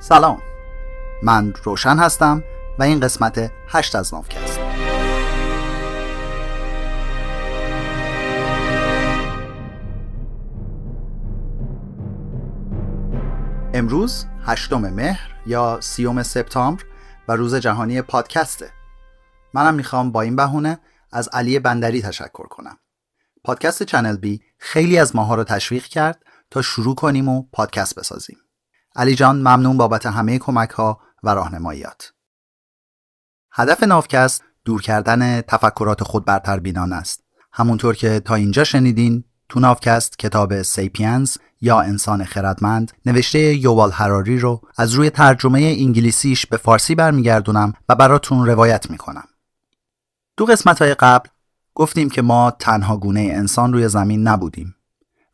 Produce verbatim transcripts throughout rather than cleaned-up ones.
سلام، من روشن هستم و این قسمت هشت از نامکست. امروز هشتم مهر یا سیوم سپتامبر و روز جهانی پادکسته. منم میخوام با این بهونه از علی بندری تشکر کنم. پادکست چنل بی خیلی از ماها رو تشویق کرد تا شروع کنیم و پادکست بسازیم. علی جان ممنون بابت همه کمک ها و راهنماییات. هدف نامکست دور کردن تفکرات خودبرتربینانه است. همونطور که تا اینجا شنیدین، تو نامکست کتاب سیپینز یا انسان خردمند نوشته یووال هراری رو از روی ترجمه انگلیسیش به فارسی برمیگردونم و براتون روایت میکنم. دو قسمت‌های قبل گفتیم که ما تنها گونه انسان روی زمین نبودیم،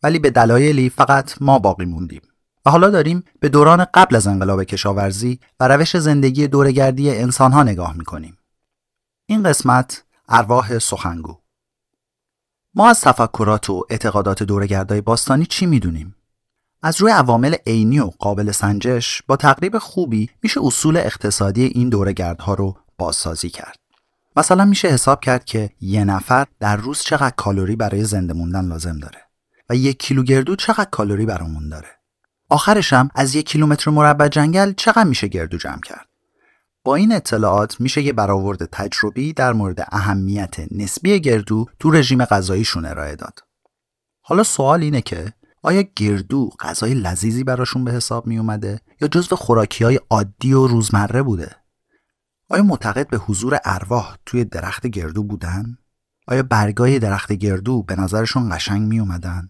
ولی به دلایلی فقط ما باقی موندیم و حالا داریم به دوران قبل از انقلاب کشاورزی و روش زندگی دوره‌گردی انسان‌ها نگاه میکنیم. این قسمت ارواح سخنگو. ما از تفکرات و اعتقادات دوره‌گردای باستانی چی میدونیم؟ از روی عوامل عینی و قابل سنجش با تقریب خوبی میشه اصول اقتصادی این دوره‌گردها رو بازسازی کرد. مثلا میشه حساب کرد که یه نفر در روز چقدر کالری برای زنده موندن لازم داره و یک کیلو گردو چقدر کالری برامون داره. آخرش هم از یک کیلومتر مربع جنگل چقدر میشه گردو جمع کرد. با این اطلاعات میشه یه برآورد تجربی در مورد اهمیت نسبی گردو تو رژیم غذاییشون ارائه داد. حالا سوال اینه که آیا گردو غذای لذیذی براشون به حساب می اومده یا جزو خوراکی‌های عادی و روزمره بوده؟ آیا معتقد به حضور ارواح توی درخت گردو بودن؟ آیا برگای درخت گردو به نظرشون قشنگ می اومدن؟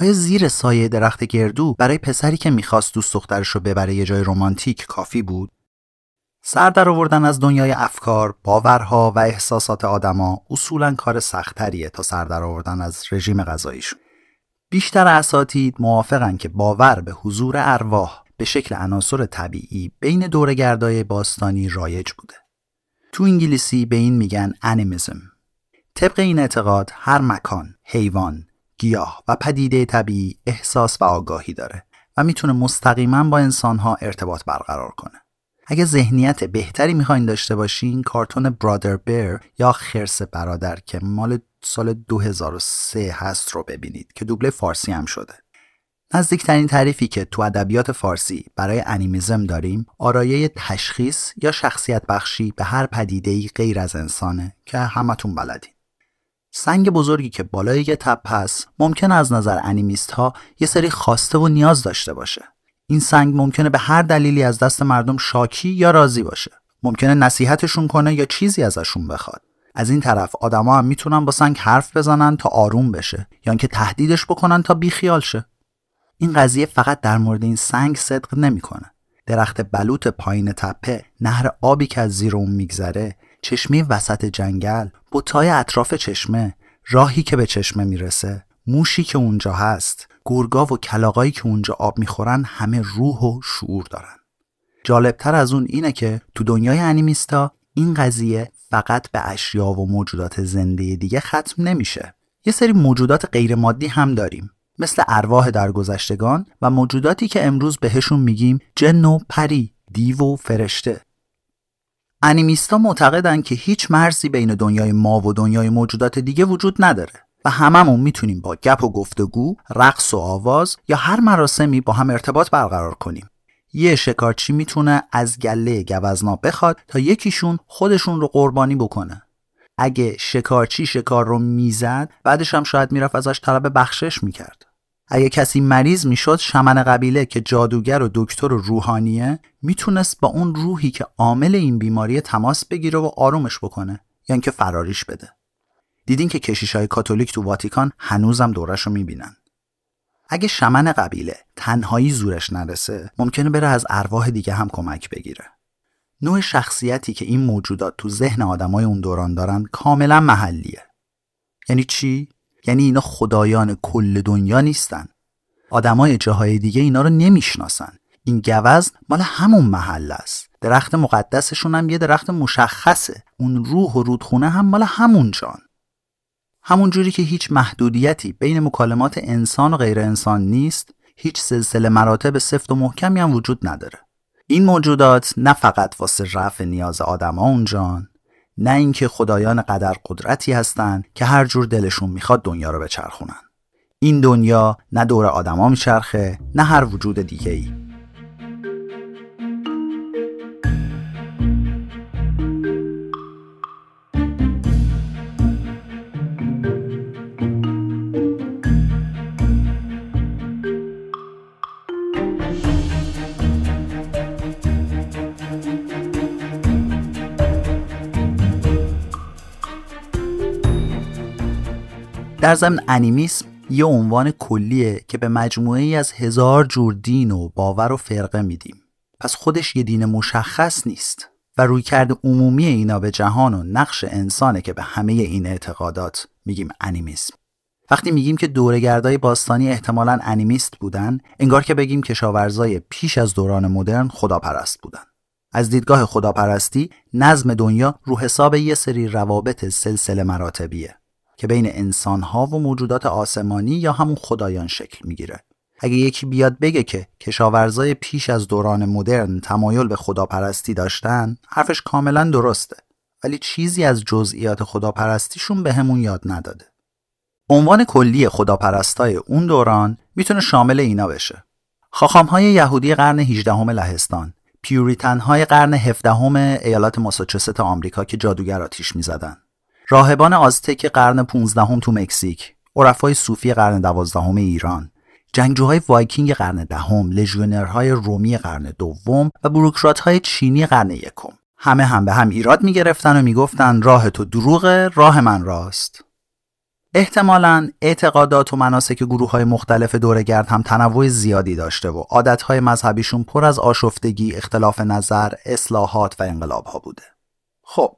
آیا زیر سایه درخت گردو برای پسری که می‌خواست دوست دخترش رو ببره یه جای رمانتیک کافی بود؟ سر در آوردن از دنیای افکار، باورها و احساسات آدما اصولاً کار سخت‌تریه تا سر در آوردن از رژیم غذاییشون. بیشتر اساتید موافقن که باور به حضور ارواح به شکل عناصر طبیعی بین دوره‌گردای باستانی رایج بوده. تو انگلیسی به این میگن انیمیسم. طبق این اعتقاد هر مکان، حیوان، گیاه و پدیده طبیعی احساس و آگاهی داره و میتونه مستقیماً با انسان‌ها ارتباط برقرار کنه. اگه ذهنیت بهتری میخواین داشته باشین، کارتون برادر بیر یا خرس برادر که مال سال دو هزار و سه هست رو ببینید که دوبله فارسی هم شده. نزدیکترین تعریفی که تو ادبیات فارسی برای انیمیزم داریم، آرایه تشخیص یا شخصیت بخشی به هر پدیده‌ای غیر از انسانه که همتون بلدین. سنگ بزرگی که بالای یه تپه است، ممکن از نظر انیمیست‌ها یه سری خواسته و نیاز داشته باشه. این سنگ ممکنه به هر دلیلی از دست مردم شاکی یا راضی باشه. ممکنه نصیحتشون کنه یا چیزی ازشون بخواد. از این طرف آدما هم میتونن با سنگ حرف بزنن تا آروم بشه یا اینکه تهدیدش بکنن تا بیخیال شه. این قضیه فقط در مورد این سنگ صدق نمیکنه. درخت بلوط پایین تپه، نهر آبی که از زیر اون میگذره، چشمه وسط جنگل، بوتای اطراف چشمه، راهی که به چشمه میرسه، موشی که اونجا هست، گرگا و کلاغایی که اونجا آب میخورن همه روح و شعور دارن. جالبتر از اون اینه که تو دنیای انیمیستا این قضیه فقط به اشیا و موجودات زنده دیگه ختم نمیشه. یه سری موجودات غیرمادی هم داریم، مثل ارواح درگذشتگان و موجوداتی که امروز بهشون میگیم جن و پری، دیو و فرشته. انیمیستا معتقدن که هیچ مرزی بین دنیای ما و دنیای موجودات دیگه وجود نداره و هممون میتونیم با گپ و گفتگو، رقص و آواز یا هر مراسمی با هم ارتباط برقرار کنیم. یه شکارچی میتونه از گله گوزنا بخواد تا یکیشون خودشون رو قربانی بکنه. اگه شکارچی شکار رو میزد، بعدش هم شاید میرفت ازش طلب بخشش میکرد. اگه کسی مریض میشد، شمن قبیله که جادوگر و دکتر و روحانیه میتونست با اون روحی که عامل این بیماری تماس بگیره و آرومش بکنه یا یعنی که فراریش بده. دیدین که کشیشای کاتولیک تو واتیکان هنوزم دورش رو میبینن. اگه شمن قبیله تنهایی زورش نرسه، ممکنه بره از ارواح دیگه هم کمک بگیره. نوع شخصیتی که این موجودات تو ذهن آدمای اون دوران دارن کاملا محلیه. یعنی چی؟ یعنی اینا خدایان کل دنیا نیستن. آدمای جاهای دیگه اینا رو نمیشناسن. این گوزن مال همون محله است. درخت مقدسشون هم یه درخت مشخصه. اون روح و رودخونه هم مال همون جان. همون جوری که هیچ محدودیتی بین مکالمات انسان و غیر انسان نیست، هیچ سلسله مراتب سفت و محکمی هم وجود نداره. این موجودات نه فقط واسه رفع نیاز آدم‌ها اونجان، نه اینکه خدایان قدر قدرتی هستن که هر جور دلشون میخواد دنیا رو بچرخونن. این دنیا نه دور آدم‌ها میچرخه، نه هر وجود دیگه‌ای. در ضمن انیمیسم یه عنوان کلیه که به مجموعه ای از هزار جور دین و باور و فرقه میدیم. پس خودش یه دین مشخص نیست و رویکرد عمومی اینا به جهان و نقش انسانه که به همه این اعتقادات میگیم انیمیسم. وقتی میگیم که دوره‌گردای باستانی احتمالاً انیمیست بودن، انگار که بگیم کشاورزای پیش از دوران مدرن خداپرست بودن. از دیدگاه خداپرستی، نظم دنیا رو حساب یه سری روابط سلسله مراتبیه که بین انسان‌ها و موجودات آسمانی یا همون خدایان شکل می‌گیره. اگه یکی بیاد بگه که کشاورزای پیش از دوران مدرن تمایل به خداپرستی داشتن، حرفش کاملاً درسته، ولی چیزی از جزئیات خداپرستیشون به همون یاد نداده. عنوان کلی خداپرستای اون دوران میتونه شامل اینا بشه: خاخام‌های یهودی قرن هجدهم لهستان، پیوریتن‌های قرن هفدهم ایالات ماساچوست آمریکا که جادوگر آتیش می‌زدن، راهبان آزتک قرن پانزدهم تو مکزیک، عرفای صوفی قرن دوازدهم ایران، جنگجوهای وایکینگ قرن دهم، لژیونرهای رومی قرن دوم و بوروکرات‌های چینی قرن یکم. همه هم به هم ایراد می‌گرفتن و می‌گفتن راه تو دروغه، راه من راست. احتمالاً اعتقادات و مناسک گروه‌های مختلف دوره‌گرد هم تنوع زیادی داشته و عادت‌های مذهبیشون پر از آشفتگی، اختلاف نظر، اصلاحات و انقلاب‌ها بوده. خب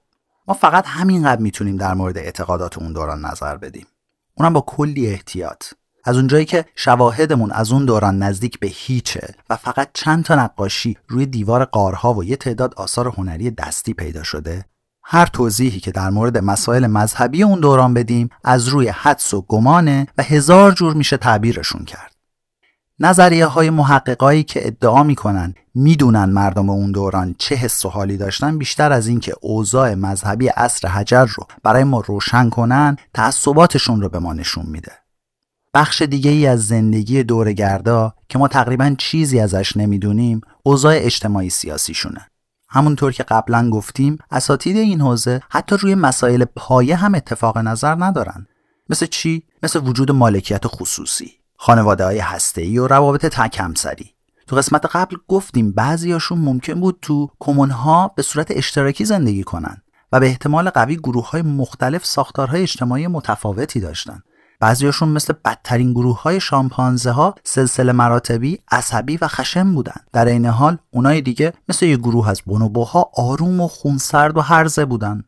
ما فقط همینقدر میتونیم در مورد اعتقادات اون دوران نظر بدیم، اونم با کلی احتیاط. از اونجایی که شواهدمون از اون دوران نزدیک به هیچه و فقط چند تا نقاشی روی دیوار غارها و یه تعداد آثار هنری دستی پیدا شده، هر توضیحی که در مورد مسائل مذهبی اون دوران بدیم از روی حدس و گمانه و هزار جور میشه تعبیرشون کرد. نظریه های محققایی که ادعا میکنن میدونن مردم اون دوران چه حس و حالی داشتن، بیشتر از این که اوضاع مذهبی عصر حجر رو برای ما روشن کنن، تعصباتشون رو به ما نشون میده. بخش دیگه ای از زندگی دوره‌گردا که ما تقریبا چیزی ازش نمیدونیم، اوضاع اجتماعی سیاسیشونه. همونطور که قبلا گفتیم، اساتید این حوزه حتی روی مسائل پایه هم اتفاق نظر ندارن. مثل چی؟ مثل وجود مالکیت خصوصی، خانواده‌های هسته‌ای و روابط تک همسری. تو قسمت قبل گفتیم بعضیاشون ممکن بود تو کمون‌ها به صورت اشتراکی زندگی کنن و به احتمال قوی گروه‌های مختلف ساختارهای اجتماعی متفاوتی داشتن. بعضیاشون مثل بدترین گروه‌های شامپانزه‌ها سلسله مراتبی، عصبی و خشن بودن. در این حال اونای دیگه مثل یه گروه از بونوبوها آروم و خونسرد و هرزه بودن.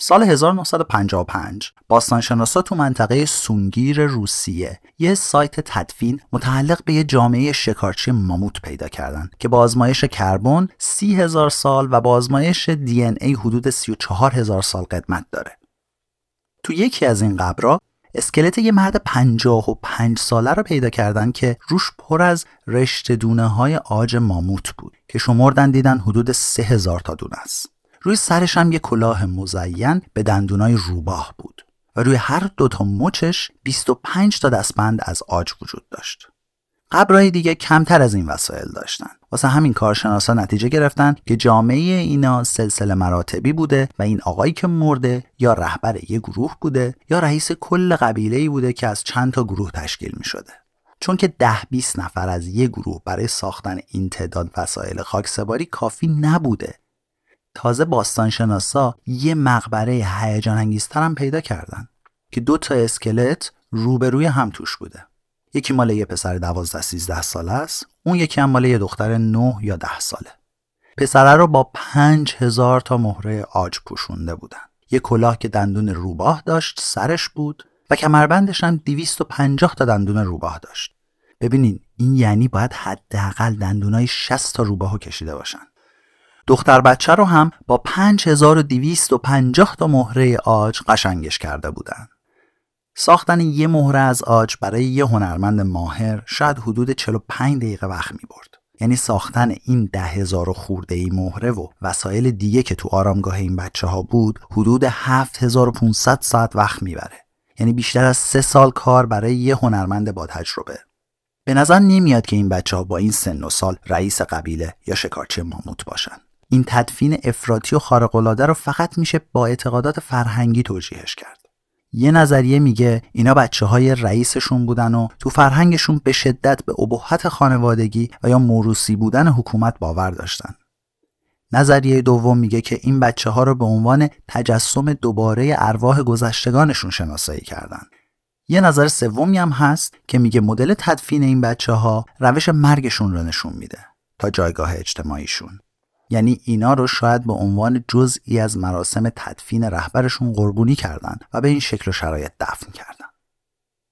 سال هزار و نهصد و پنجاه و پنج باستانشناسا تو منطقه سونگیر روسیه یه سایت تدفین متعلق به یه جامعه شکارچی ماموت پیدا کردن که با آزمایش کربن سی هزار سال و با آزمایش دی ان ای حدود سی و چهار هزار سال قدمت داره. تو یکی از این قبرها اسکلت یه مرد پنجاه و پنج ساله رو پیدا کردن که روش پر از رشته دونه‌های عاج ماموت بود که شمردن دیدن حدود سه هزار تا دونه است. روی سرش هم یه کلاه مزین به دندونای روباه بود و روی هر دوتا مچش بیست و پنج تا دستبند از عاج وجود داشت. قبرهای دیگه کمتر از این وسایل داشتن. واسه همین کارشناسا نتیجه گرفتن که جامعه اینا سلسله مراتبی بوده و این آقایی که مرده یا رهبر یه گروه بوده یا رئیس کل قبیله‌ای بوده که از چند تا گروه تشکیل می شده. چون که ده بیست نفر از یه گروه برای ساختن این تعداد وسایل خاکسپاری کافی نبوده. تازه باستانشناسا یه مقبره هیجان انگیزتر هم پیدا کردن که دو تا اسکلت روبروی هم توش بوده. یکی مال یه پسر دوازده سیزده ساله است، اون یکی هم مال یه دختر نه یا ده ساله. پسره رو با پنج هزار تا مهره عاج پوشونده بودن. یه کلاه که دندون روباه داشت سرش بود و کمربندش هم دویست و پنجاه تا دندون روباه داشت. ببینین این یعنی باید حداقل دندونای شصت تا روباهو کشیده باشن. دختر بچه رو هم با پنج هزار و دویست و پنجاه تا مهره عاج قشنگش کرده بودن. ساختن یه مهره از عاج برای یه هنرمند ماهر شاید حدود چهل و پنج دقیقه وقت می برد یعنی ساختن این ده هزار و خورده‌ای مهره و وسایل دیگه که تو آرامگاه این بچه‌ها بود حدود هفت هزار و پانصد ساعت وقت میبره. یعنی بیشتر از سه سال کار برای یه هنرمند با تجربه. به نظر نمیاد که این بچه‌ها با این سن و سال رئیس قبیله یا شکارچی ماموت باشن. این تدفین افراطی و خارق‌العاده رو فقط میشه با اعتقادات فرهنگی توجیهش کرد. یه نظریه میگه اینا بچه‌های رئیسشون بودن و تو فرهنگشون به شدت به ابهت خانوادگی و یا موروثی بودن حکومت باور داشتن. نظریه دوم میگه که این بچه‌ها رو به عنوان تجسم دوباره ارواح گذشتگانشون شناسایی کردن. یه نظر سومی هم هست که میگه مدل تدفین این بچه‌ها روش مرگشون رو نشون میده تا جایگاه اجتماعیشون. یعنی اینا رو شاید به عنوان جزئی از مراسم تدفین رهبرشون قربانی کردن و به این شکل و شرایط دفن کردن.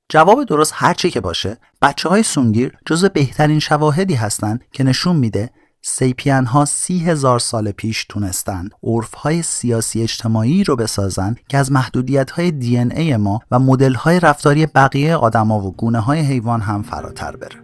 جواب درست هرچی که باشه، بچه‌های سونگیر جزو بهترین شواهدی هستن که نشون میده سیپین ها سی هزار سال پیش تونستن عرف‌های سیاسی اجتماعی رو بسازن که از محدودیت‌های دی ان ای ما و مدل‌های رفتاری بقیه آدم‌ها و گونه‌های حیوان هم فراتر بره.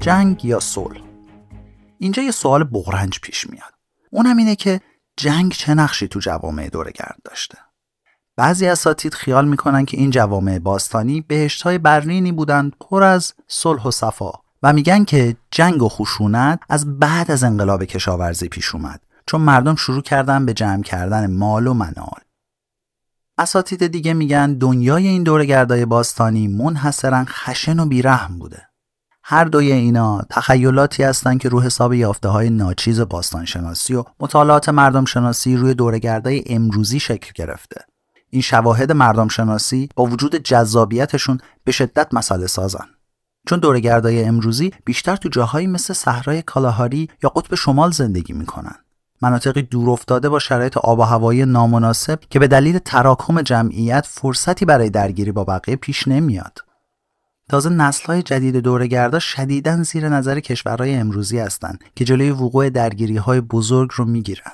جنگ یا صلح؟ اینجا یه سوال بغرنج پیش میاد. اونم اینه که جنگ چه نقشی تو جوامع دورگرد داشته؟ بعضی اساتید خیال میکنن که این جوامع باستانی بهشت‌های برینی بودن پر از صلح و صفا و میگن که جنگ و خشونت از بعد از انقلاب کشاورزی پیش اومد، چون مردم شروع کردن به جمع کردن مال و منال. اساتید دیگه میگن دنیای این دورگردای باستانی منحصرا خشن و بیرحم بوده. هر دوی اینا تخیلاتی هستن که رو حساب یافته‌های ناچیز باستانشناسی و مطالعات مردمشناسی روی دوره‌گردهای امروزی شکل گرفته. این شواهد مردمشناسی با وجود جذابیتشون به شدت مسئله سازن. چون دوره‌گردهای امروزی بیشتر تو جاهایی مثل صحرای کالاهاری یا قطب شمال زندگی میکنن. مناطقی دورافتاده با شرایط آب و هوایی نامناسب که به دلیل تراکم جمعیت فرصتی برای درگیری با بقیه پیش نمیاد. تازه نسل‌های جدید دوره‌گردا شدیداً زیر نظر کشورهای امروزی هستند که جلوی وقوع درگیری‌های بزرگ رو می‌گیرن.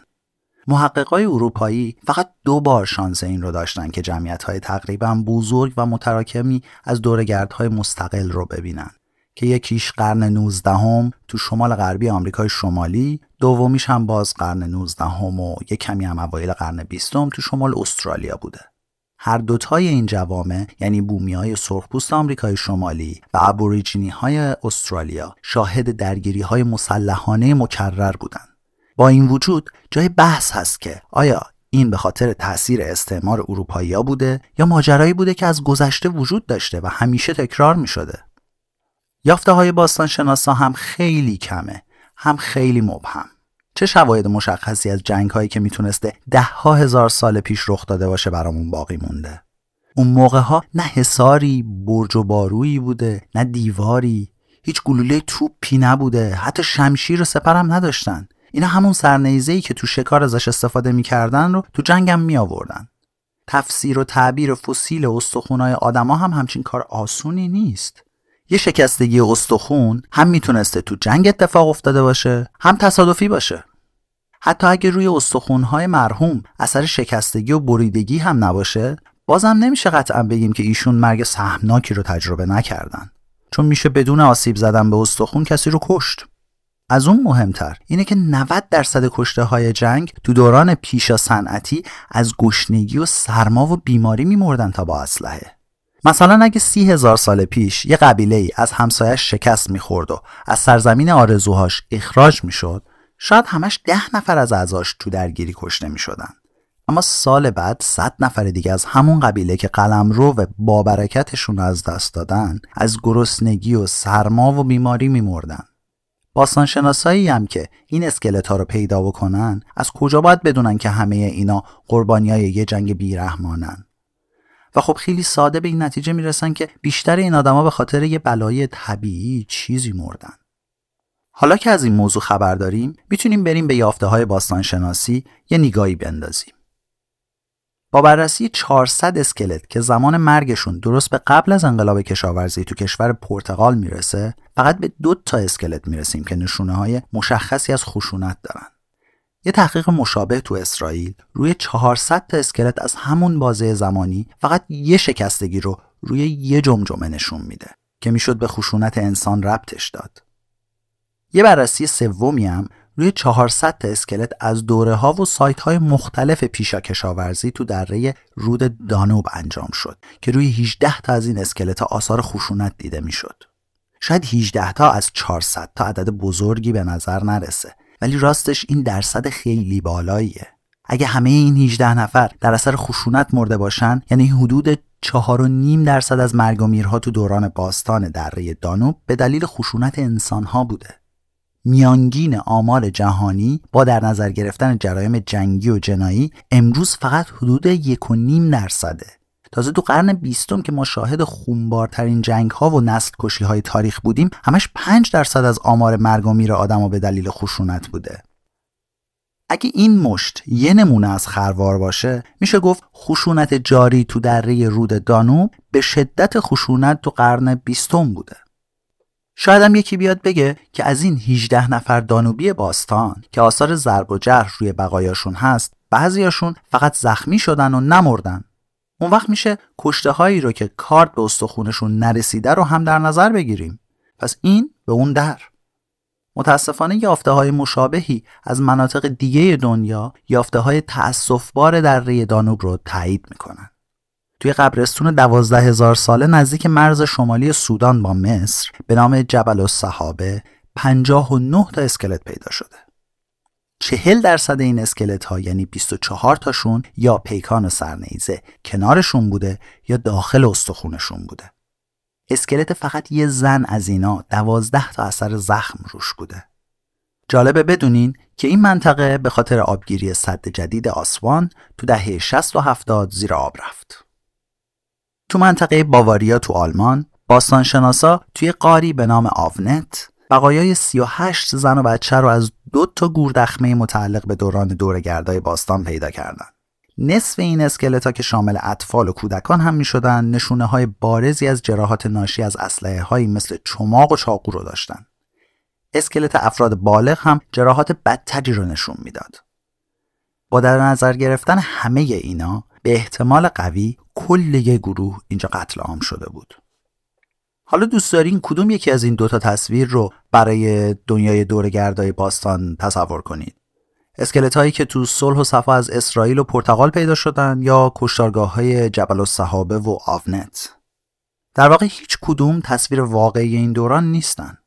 محققای اروپایی فقط دو بار شانس این رو داشتن که جمعیت‌های تقریباً بزرگ و متراکمی از دوره‌گردهای مستقل رو ببینن که یکیش قرن نوزدهم تو شمال غربی آمریکای شمالی، دومیش هم باز قرن نوزدهم و یک کمی هم اوایل قرن بیستم تو شمال استرالیا بوده. هر دوتای این جوامع، یعنی بومی‌های سرخپوست آمریکای شمالی و ابوریجینی‌های استرالیا، شاهد درگیری‌های مسلحانه مکرر بودند. با این وجود جای بحث هست که آیا این به خاطر تأثیر استعمار اروپایی‌ها بوده یا ماجرایی بوده که از گذشته وجود داشته و همیشه تکرار می‌شده. یافته‌های باستانشناسا هم خیلی کمه، هم خیلی مبهم. چه شواهد مشخصی از جنگ‌هایی که میتونسته ده ها هزار سال پیش رخ داده باشه برامون باقی مونده؟ اون موقع‌ها نه حصاری، برج و بارویی بوده، نه دیواری، هیچ گلوله توپی نبوده، حتی شمشیر و سپر هم نداشتن. اینا همون سرنیزه‌ای که تو شکار ازش استفاده می‌کردن رو تو جنگ هم می‌آوردن. تفسیر و تعبیر فسیل استخون‌های آدم‌ها هم همچین کار آسونی نیست. یه شکستگی استخون هم میتونسته تو جنگ اتفاق افتاده باشه، هم تصادفی باشه. حتی اگه روی استخونهای مرحوم اثر شکستگی و بریدگی هم نباشه، بازم نمیشه قطعا بگیم که ایشون مرگ سهمناکی رو تجربه نکردن، چون میشه بدون آسیب زدن به استخون کسی رو کشت. از اون مهمتر اینه که نود درصد کشته های جنگ تو دوران پیشا صنعتی از گشنگی و سرما و بیماری میمردن تا با اسلحه. مثلا اگه سی هزار سال پیش یه قبیله ای از همسایش شکست میخورد و از سرزمین آرزوهاش اخراج میشد، شاید همش ده نفر از اعضاش تو درگیری کشته میشدن. اما سال بعد صد نفر دیگه از همون قبیله که قلمرو و بابرکتشون از دست دادن، از گرسنگی و سرما و بیماری میمردن. باستانشناسایی هم که این اسکلت ها رو پیدا بکنن، از کجا باید بدونن که همه اینا قربانیای یه جنگ بیرحمانن؟ و خب خیلی ساده به این نتیجه میرسن که بیشتر این آدما به خاطر یه بلای طبیعی چیزی مردن. حالا که از این موضوع خبر داریم، میتونیم بریم به یافته‌های باستانشناسی یه نگاهی بندازیم. با بررسی چهارصد اسکلت که زمان مرگشون درست به قبل از انقلاب کشاورزی تو کشور پرتغال میرسه، فقط به دو تا اسکلت میرسیم که نشونه‌های مشخصی از خشونت دارن. یه تحقیق مشابه تو اسرائیل روی چهارصد تا اسکلت از همون بازه زمانی فقط یه شکستگی رو روی یه جمجمه نشون میده که میشد به خشونت انسان ربطش داد. یه بررسی سومی هم روی چهارصد تا اسکلت از دوره ها و سایت های مختلف پیشا کشاورزی تو دره رود دانوب انجام شد که روی هجده تا از این اسکلت ها آثار خشونت دیده میشد. شاید هجده تا از چهارصد تا عدد بزرگی به نظر نرسه، ولی راستش این درصد خیلی بالاییه. اگه همه این هجده نفر در اثر خشونت مرده باشن، یعنی حدود چهار و نیم درصد از مرگ و میرها تو دوران باستان دره دانوب به دلیل خشونت انسان‌ها بوده. میانگین آمار جهانی با در نظر گرفتن جرایم جنگی و جنایی امروز فقط حدود یک و نیم درصده. تازه تو قرن بیستم که ما شاهد خونبارترین جنگ‌ها و نسل‌کشی‌های تاریخ بودیم، همش پنج درصد از آمار مرگ و میر آدم‌ها به دلیل خشونت بوده. اگه این مشت یه نمونه از خروار باشه، میشه گفت خشونت جاری تو دره رود دانوب به شدت خشونت تو قرن بیستم بوده. شاید هم یکی بیاد بگه که از این هجده نفر دانوبی باستان که آثار ضرب و جرح روی بقایاشون هست، بعضیاشون فقط زخمی شدن و نمردن. اون وقت میشه کشته هایی رو که کارد به استخونشون نرسیده رو هم در نظر بگیریم. پس این به اون در. متاسفانه یافته های مشابهی از مناطق دیگه دنیا یافته های تأسفبار دره دانوب رو تایید میکنن. توی قبرستون دوازده هزار ساله نزدیک مرز شمالی سودان با مصر به نام جبل الصحابه پنجاه و نه تا اسکلت پیدا شده. چهل درصد این اسکلت ها یعنی بیست و چهار تاشون یا پیکان سرنیزه کنارشون بوده یا داخل استخونشون بوده. اسکلت فقط یه زن از اینا دوازده تا اثر زخم روش بوده. جالبه بدونین که این منطقه به خاطر آبگیری سد جدید آسوان تو دهه شصت و هفتاد زیر آب رفت. تو منطقه باواریا تو آلمان باستانشناسا توی غاری به نام آفنت بقایای سی و هشت زن و بچه رو از دو تا گوردخمه متعلق به دوران دوره‌گردای باستان پیدا کردن. نصف این اسکلت‌ها که شامل اطفال و کودکان هم می‌شدن، نشونه‌های بارزی از جراحات ناشی از اسلحه‌هایی مثل چماق و چاقو رو داشتن. اسکلت افراد بالغ هم جراحات بدتری رو نشون میداد. با در نظر گرفتن همه اینا، به احتمال قوی کل یک گروه اینجا قتل عام شده بود. حالا دوست دارین کدوم یکی از این دوتا تصویر رو برای دنیای دوره‌گردای باستان تصور کنید؟ اسکلت هایی که تو صلح و صفا از اسرائیل و پرتغال پیدا شدن یا کشتارگاه های جبل الصحابه و آفنت؟ در واقع هیچ کدوم تصویر واقعی این دوران نیستن.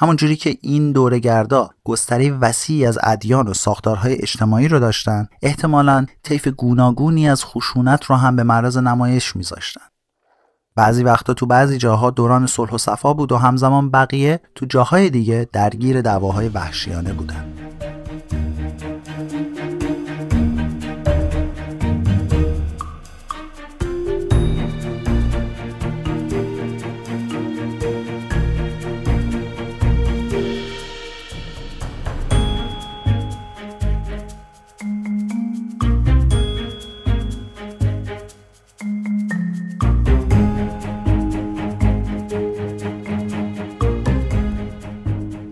همون جوری که این دوره‌گردا گستره وسیعی از ادیان و ساختارهای اجتماعی رو داشتن، احتمالاً طیف گوناگونی از خشونت رو هم به معرض نمایش می‌ذاشتن. بعضی وقتا تو بعضی جاها دوران صلح و صفا بود و همزمان بقیه تو جاهای دیگه درگیر دعواهای وحشیانه بودن.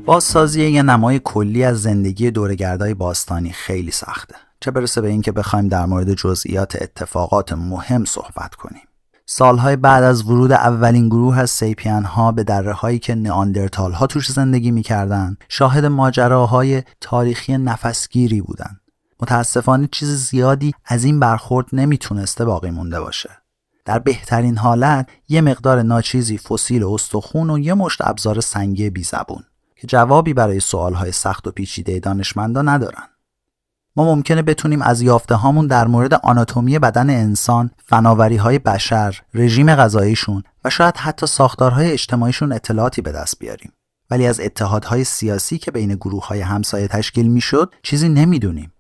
بازسازی یه نمای کلی از زندگی دوره‌گردای باستانی خیلی سخته، چه برسه به این که بخوایم در مورد جزئیات اتفاقات مهم صحبت کنیم. سالهای بعد از ورود اولین گروه از سیپین‌ها به دره‌هایی که نیاندرتال‌ها توش زندگی می‌کردن، شاهد ماجراهای تاریخی نفسگیری بودن. متأسفانه چیز زیادی از این برخورد نمیتونسته باقی مونده باشه. در بهترین حالت یه مقدار ناچیزی فسیل استخون و یه مشت ابزار سنگی بی‌زبون که جوابی برای سوالهای سخت و پیچیده دانشمندان ندارن. ما ممکنه بتونیم از یافته‌هامون در مورد آناتومی بدن انسان، فناوری‌های بشر، رژیم غذاییشون و شاید حتی ساختارهای اجتماعیشون اطلاعاتی به دست بیاریم، ولی از اتحادهای سیاسی که بین گروه‌های همسایه تشکیل میشد چیزی نمیدونیم.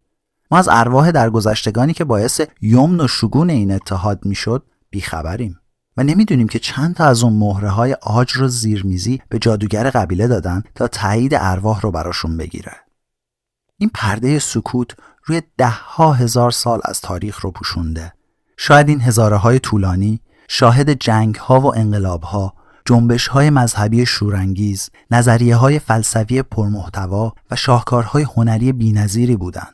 ما از ارواح درگذشتگانی که باعث یمن و شگون این اتحاد میشد بیخبریم و نمیدونیم که چند تا از اون مهره‌های آجر و زیرمیزی به جادوگر قبیله دادن تا تایید ارواح رو براشون بگیره. این پرده سکوت روی ده ها هزار سال از تاریخ رو پوشونده. شاید این هزاره های طولانی شاهد جنگ ها و انقلاب ها، جنبش های مذهبی شورانگیز، نظریه های فلسفی پرمحتوا و شاهکارهای هنری بی‌نظیری بودن.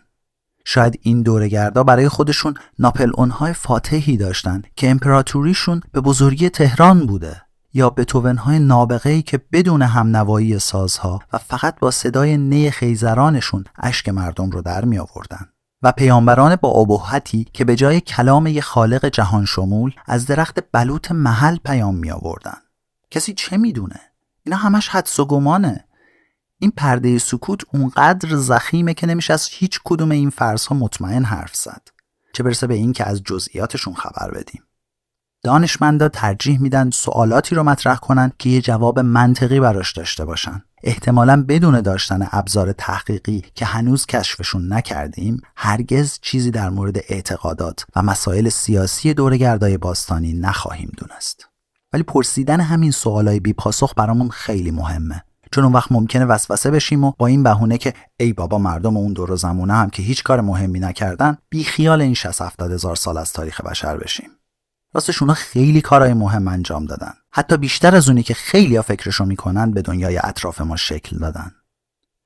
شاید این دوره‌گردا برای خودشون ناپلئون‌های فاتحی داشتن که امپراتوریشون به بزرگی تهران بوده، یا بتوون‌های نابغه‌ای که بدون همنوایی سازها و فقط با صدای نی خیزرانشون اشک مردم رو در می‌آوردن، و پیامبران با ابهتی که به جای کلام یک خالق جهان شمول از درخت بلوط محل پیام می‌آوردن. کسی چه می‌دونه؟ اینا همش حدس و گمانه. این پرده سکوت اونقدر ضخیمه که نمیشه از هیچ کدوم این فرض‌ها مطمئن حرف زد، چه برسه به این که از جزئیاتشون خبر بدیم. دانشمندا ترجیح میدن سوالاتی رو مطرح کنن که یه جواب منطقی براش داشته باشن. احتمالاً بدون داشتن ابزار تحقیقی که هنوز کشفشون نکردیم، هرگز چیزی در مورد اعتقادات و مسائل سیاسی دوره‌گردای باستانی نخواهیم دونست. ولی پرسیدن همین سوالای بی پاسخ برامون خیلی مهمه. چون اون وقت ممکنه وسوسه بشیم و با این بهونه که ای بابا مردم اون دور و زمونه هم که هیچ کار مهمی نکردن، بی خیال این شصت هفتاد هزار سال از تاریخ بشر بشیم. راستش اونا خیلی کارهای مهم انجام دادن، حتی بیشتر از اونی که خیلی‌ها فکرشو میکنن به دنیای اطراف ما شکل دادن.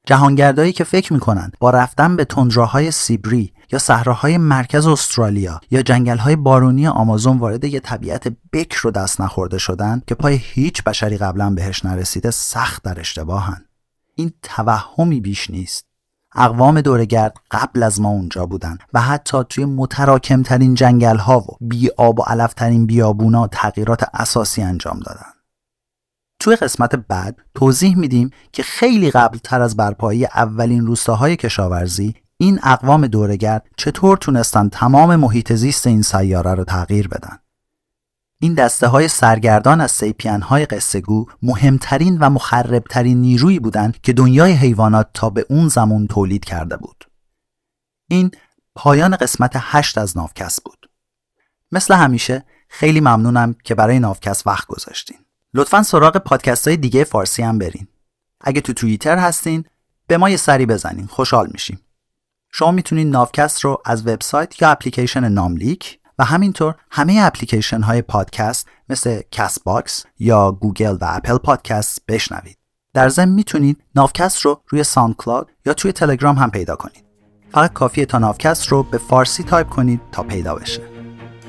جهانگردایی که فکر میکنن با رفتن به تندراهای سیبری یا صحراهای مرکز استرالیا یا جنگل‌های بارونی آمازون وارد یه طبیعت بکر رو دست نخورده شدن که پای هیچ بشری قبلا بهش نرسیده، سخت در اشتباهن. این توهمی بیش نیست. اقوام دوره‌گرد قبل از ما اونجا بودن و حتی توی متراکم‌ترین جنگل‌ها و بی‌آب و علف‌ترین بیابونا تغییرات اساسی انجام دادن. توی قسمت بعد توضیح میدیم که خیلی قبل تر از برپایی اولین روستاهای کشاورزی، این اقوام دوره‌گرد چطور تونستن تمام محیط زیست این سیاره رو تغییر بدن. این دسته‌های سرگردان از سیپین‌های قصه‌گو مهمترین و مخربترین نیرویی بودند که دنیای حیوانات تا به اون زمان تولید کرده بود. این پایان قسمت هشت از ناوکست بود. مثل همیشه خیلی ممنونم که برای ناوکست وقت گذاشتین. لطفاً سراغ پادکست‌های دیگه فارسی هم برین. اگه تو توییتر هستین به ما یه سری بزنین، خوشحال میشیم. شما میتونید ناوکست رو از وبسایت یا اپلیکیشن ناملیک و همینطور همه اپلیکیشن های پادکست مثل کاس باکس یا گوگل و اپل پادکست بشنوید. در ضمن میتونید ناوکست رو روی ساندکلاد یا توی تلگرام هم پیدا کنید. فقط کافیه تا ناوکست رو به فارسی تایپ کنید تا پیدا بشه.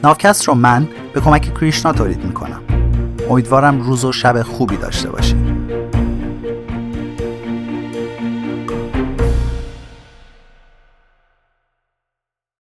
ناوکست رو من به کمک کریشنا تولید میکنم. امیدوارم روز و شب خوبی داشته باشید.